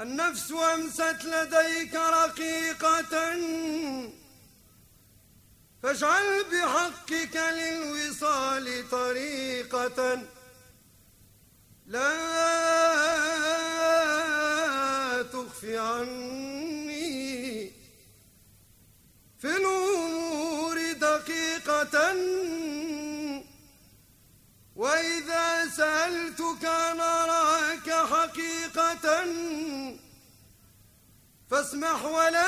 النفس أمست لديك رقيقة، فاجعل بحقك للوصال طريقة، لا تخف عني في الأمور دقيقة، وإذا سألتك نراك حقيقة، فاسمح ولا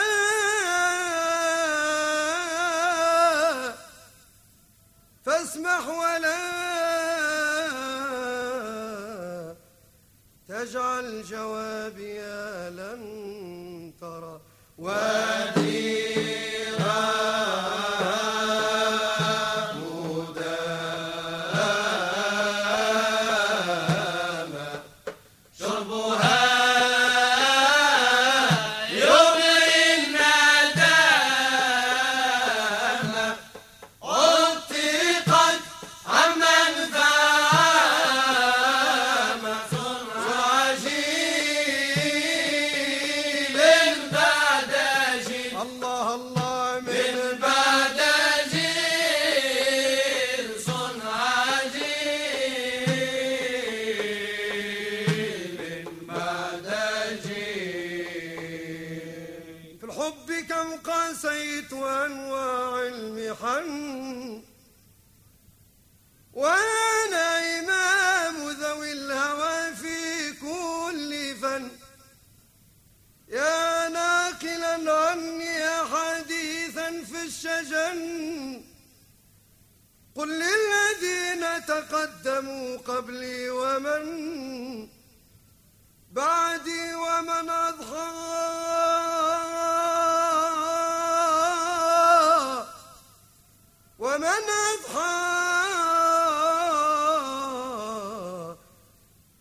تجعل جوابي لن ترى كم قاسيت أنواع المحن، وأنا إمام ذوي الهوى في كل فن، يا ناقلا عني حديثا في الشجن، قل للذين تقدموا قبلي ومن بعدي ومن أضحى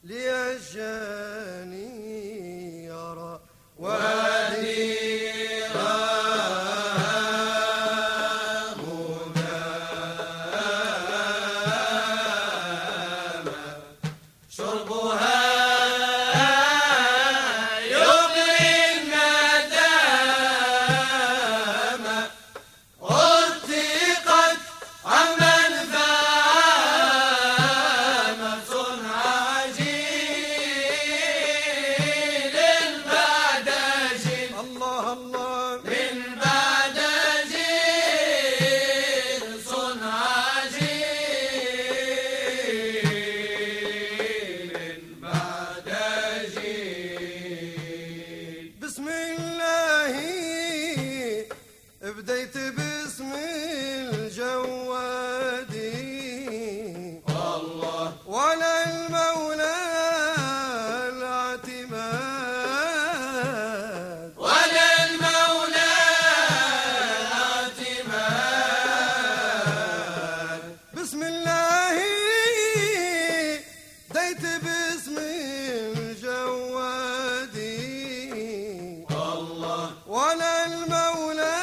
ليجاني يرى بديت باسم الجوادي الله وعلى المولى الاعتماد بسم الله بديت باسم الجوادي الله وعلى المولى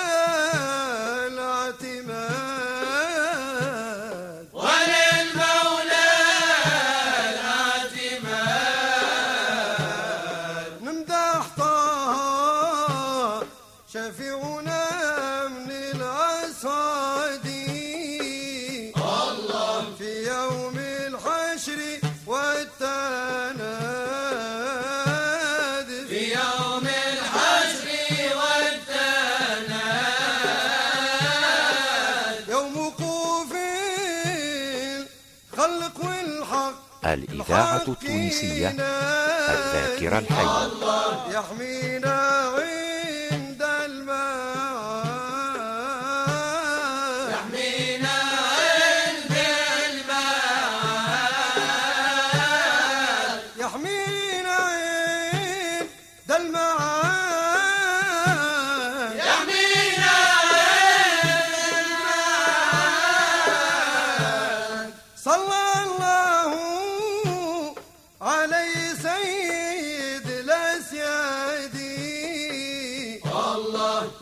شفيعنا من الأسعد الله في يوم الحشر والتنادي يوم وقوف الخلق والحق الإذاعة التونسية الذاكرة الحية. الله يحمينا عند الماء، يحمينا عند الماء، يحمينا عند الماء.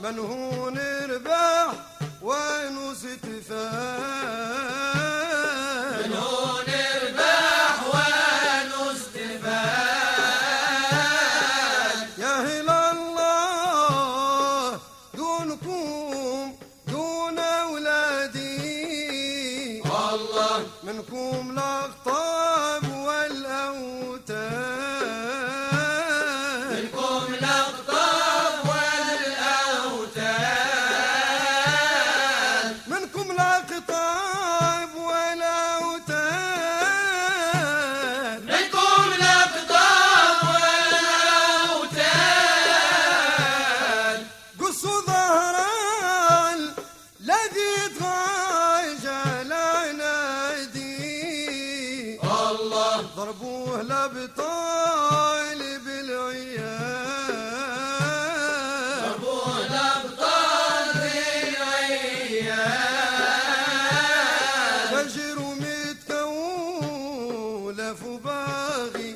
من هو نربح ونستفاد، من هو نربح ونستفاد. يا هل الله دونكم دون أولادي، الله منكم الأقطاب والأوتاد، منكم الأقطاب. ضربوه لبطال بالعيال، ضربوه لبطال بالعيال. فجر متكولف وباغي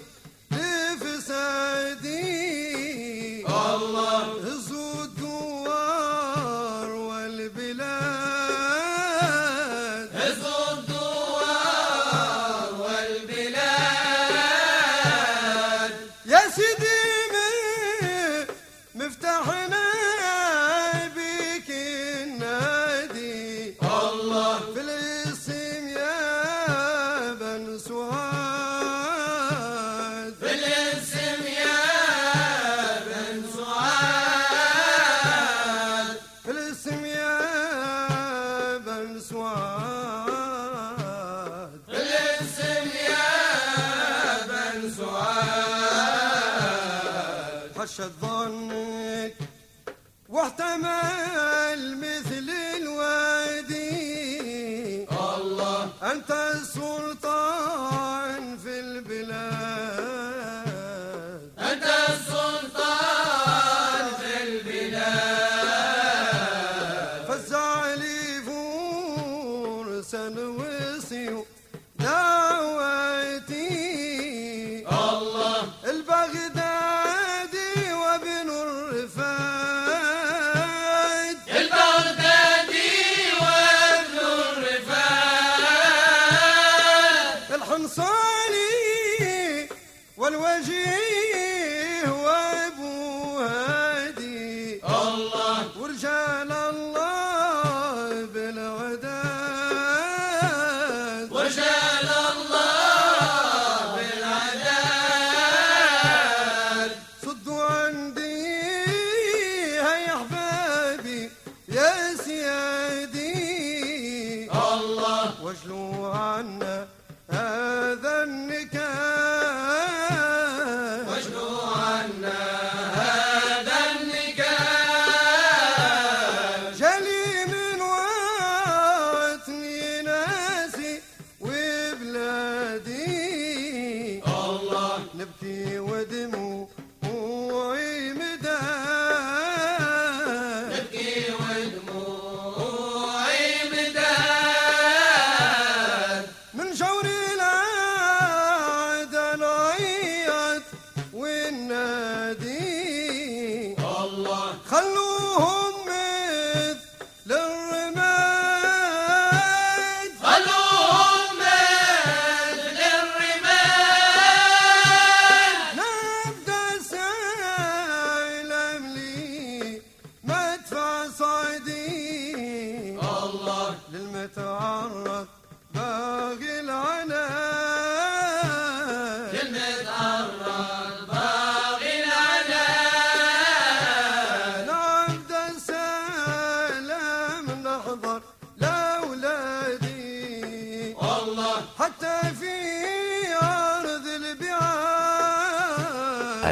لفسادي، الله هزوا الدوار والبلاد، هزوا مفتاحنا بك النادي. الله في الاسم يا بن سعاد، في الاسم يا بن سعاد، في الاسم يا بن سعاد، في الاسم يا بن سعاد. حش الظن واحتمل مثل الوادي، الله أنت السلطان في البلاد، أنت السلطان في البلاد. فزع لي فرسا وسيو دعوتي، الله البغداد صالي والوجيه وابو هادي. الله ورجال الله بالعداد، ورجال الله بالعداد. صدوا عندي هيا احبابي يا سيادي، الله واجلوا عنا هذا النكال، واجلوا عنا هذا النكال. جالي من وطني ناسي وبلادي، الله نبكي ودموعي مداد، نبكي ودموعي مداد. من جوري خلوهم مثل الرماد، خلوهم مثل الرماد. نبدا سالم لي مدفع صعدي، الله للمتعرض باغي العناد، للمتعرض باغي. حتى في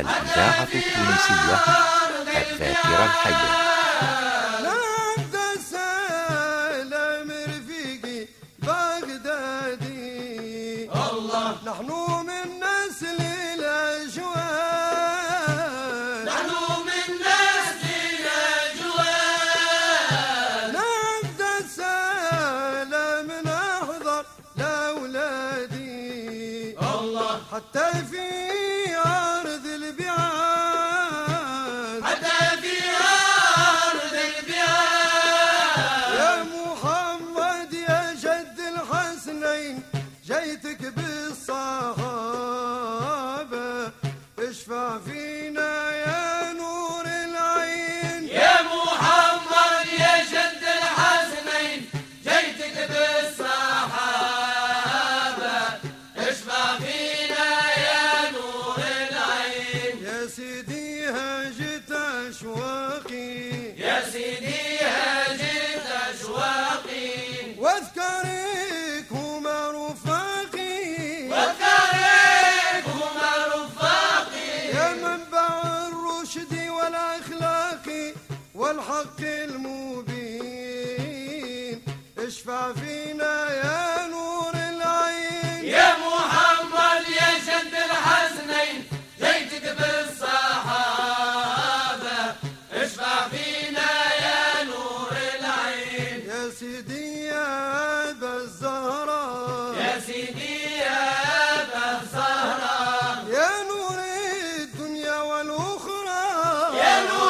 الإذاعة التونسية الذاكرة الحية. حتى في أرض البعاد يا محمد يا جد الحسنين، جيتك بالصحابة اشفع فينا يا نور العين. يا محمد يا جد الحسنين، جيتك بالصحابة اشفع فينا والحق المبين، اشفع فينا يا نور العين. يا محمد يا جد الحسنين، جيتك بالصحابة اشفع فينا يا نور العين. يا سيدي يا أبا الزهراء، يا سيدي يا أبا الزهراء، يا نور الدنيا والأخرى، يا نور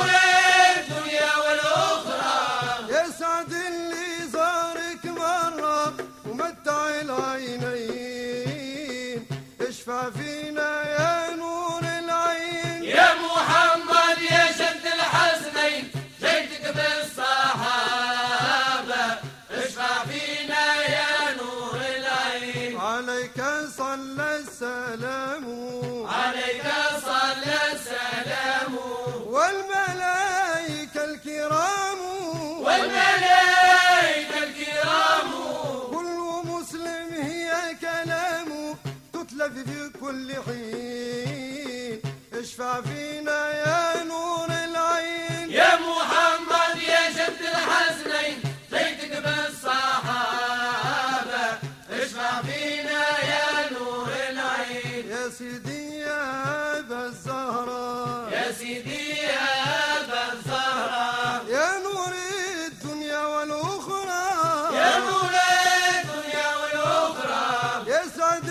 اشفع فينا يا نور العين. يا محمد يا جد الحسنين، جيتك بالصحابة اشفع فينا يا نور العين. عليك صلى السلام، عليك صلى السلام والملائكة الكرام، والملائكة الكرام كل مسلم هي كلامه في كل حين، اشفع فينا يا نور العين. يا محمد يا جد الحسنين، جيتك بالصحابة اشفع فينا يا نور العين. يا سيدي يا أبا الزهراء، يا سيدي يا أبا الزهراء، يا نور الدنيا والأخرى، يا نور الدنيا والأخرى يسعد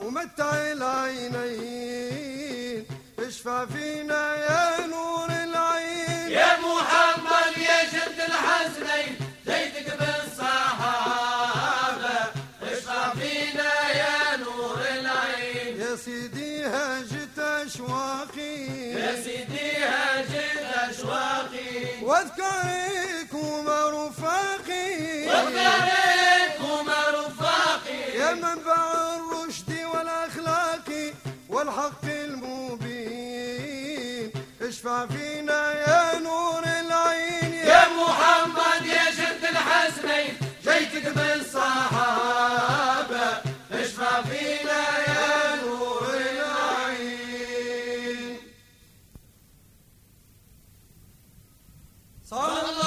ومتع العينين، اشفع فينا يا نور العين. يا محمد يا جد الحسنين، جيتك بالصحابة اشفع فينا يا نور العين. يا سيدي هاجت أشواقي، يا سيدي هاجت أشواقي واذكركم رفاقي، واذكركم رفاقي يا منبع الرشد والأخلاق والحق المبين، اشفع فينا يا نور العين. يا محمد يا جد الحسنين، جيتك بالصحابة اشفع فينا يا نور العين. صلى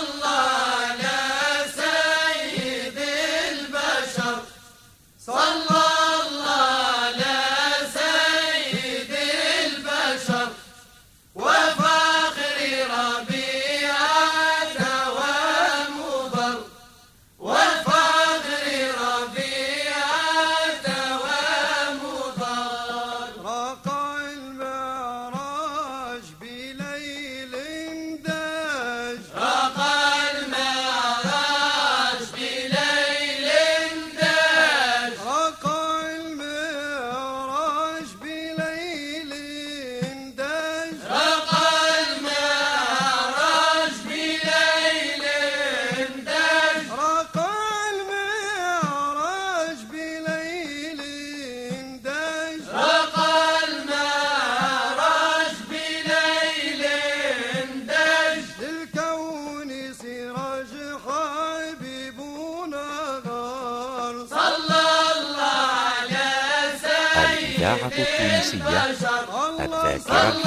الله على سيد البشر، صلى الله على سيد البشر. الإذاعة التونسية الذاكرة الحية.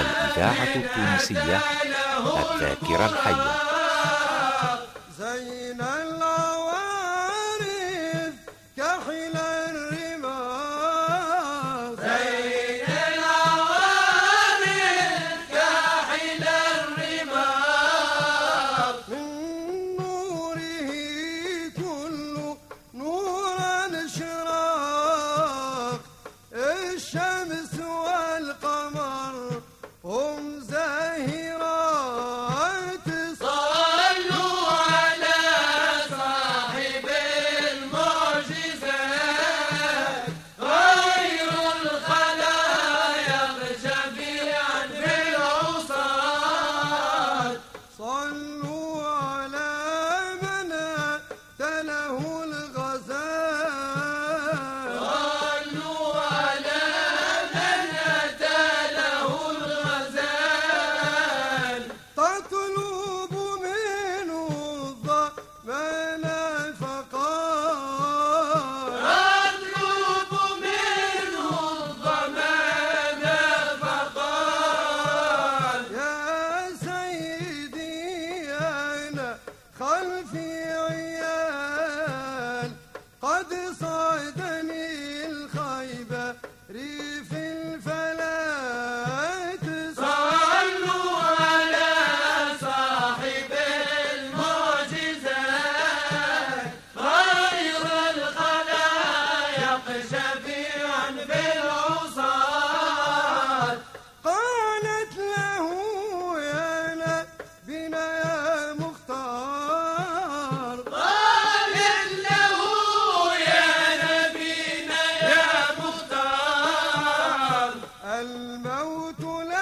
الإذاعة التونسية الذاكرة الحية. زين العوارف كحل الرماح، زين العوارف كحل الرماح، من نوره كل نور اشراق، الشمس والقمر هم زاهرات. صلوا على صاحب المعجزات، غير الخلايق جميعا بالعصاة. صلوا على من أتله الغزال، صلوا على من أتله الغزال، تطلب منه الضمان فقال، تطلب منه الضمان فقال، يا سيدي أنا خلفي عيال، قد صعدني الخيبة ريف الفلات. صلوا على صاحب المعجزات، غير الخلايق جميعا بالعصاة. قالت له يا نبينا يا مختار، قالت له يا نبينا يا مختار، الموت لم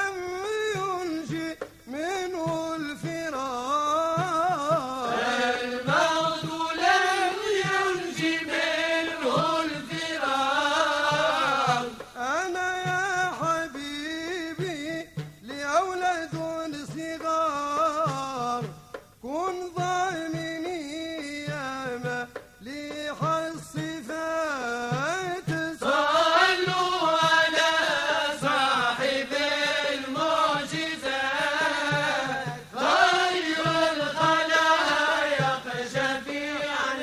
ينجي منه الفرار، الموت لم ينجي منه الفرار. أنا يا حبيبي لأولاد صغار، كن ضامني يا مليح الصفات. صلوا على صاحب المعجزات، غير الخلايق جميعا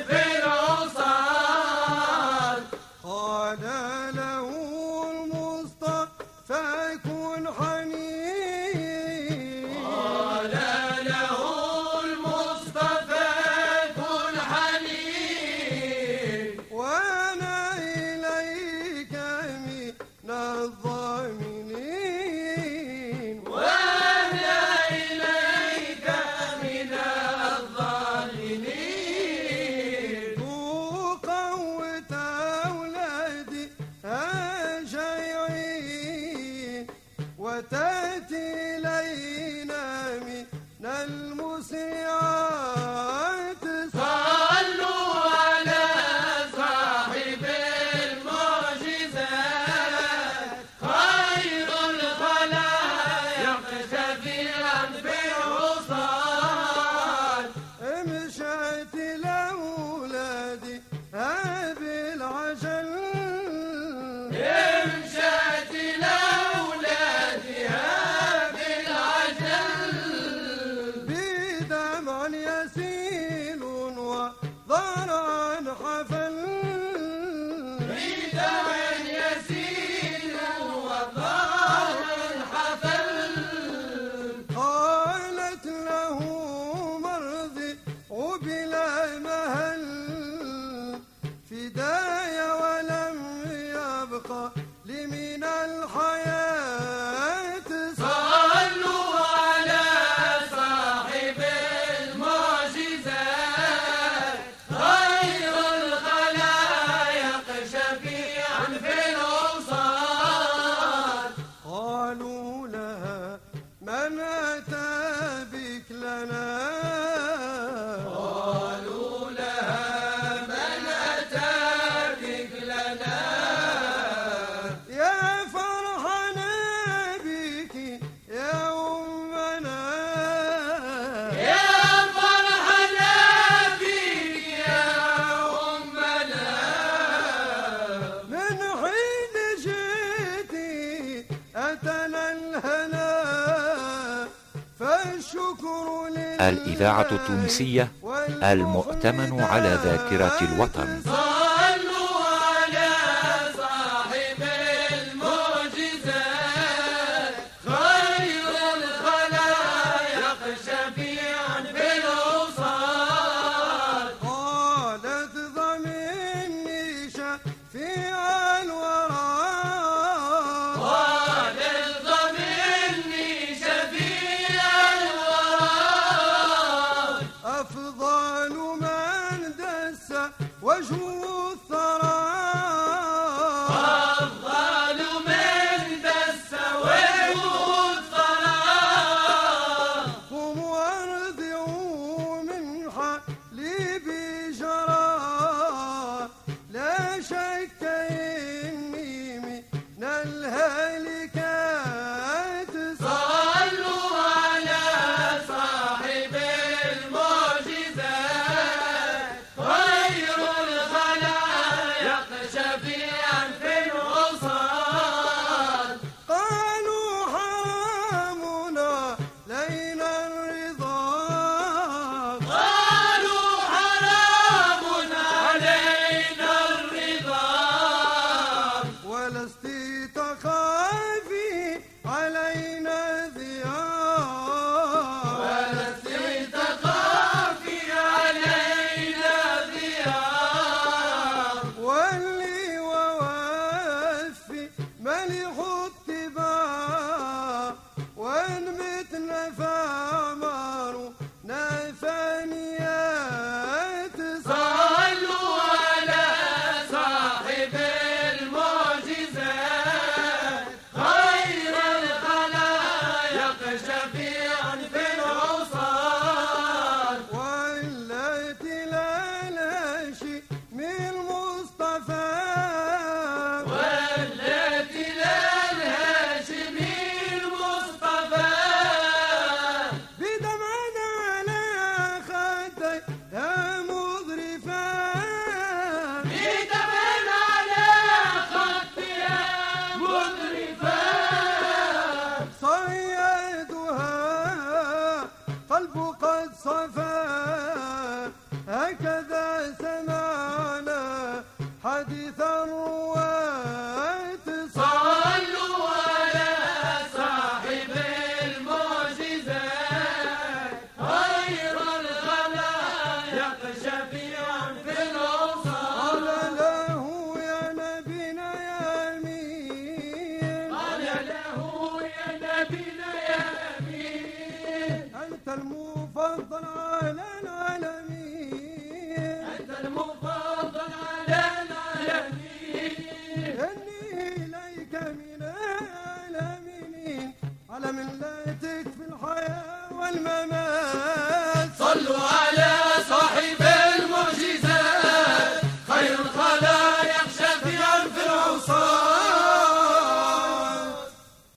بالعصاة. قال له المصطفى كن حنين، قال له المصطفى كن حنين، وانا اليك من الضامنين، وانا اليك من الضامنين. قوت اولادي جائعين، وتاتي الينا من المسرعات. صلوا على صاحب المعجزات، خير الخلايق جميعا بالعصاة. مشيت لأولادي بالعجل، مشيت لأولادها بالعجل، بدمع يسيل وضرع حفل، بدمع يسيل وضرع حفل. قالت له مرضع بلا مهل، فدايا ولم يبق لي من الحياة. صلوا على صاحب المعجزات، غير الخلايق جميعا بالعصاة. قالوا لها من أتى بك لنا، قالوا لها من أتى بك لنا، يا فرحة الإذاعة التونسية، المؤتمن على ذاكرة الوطن.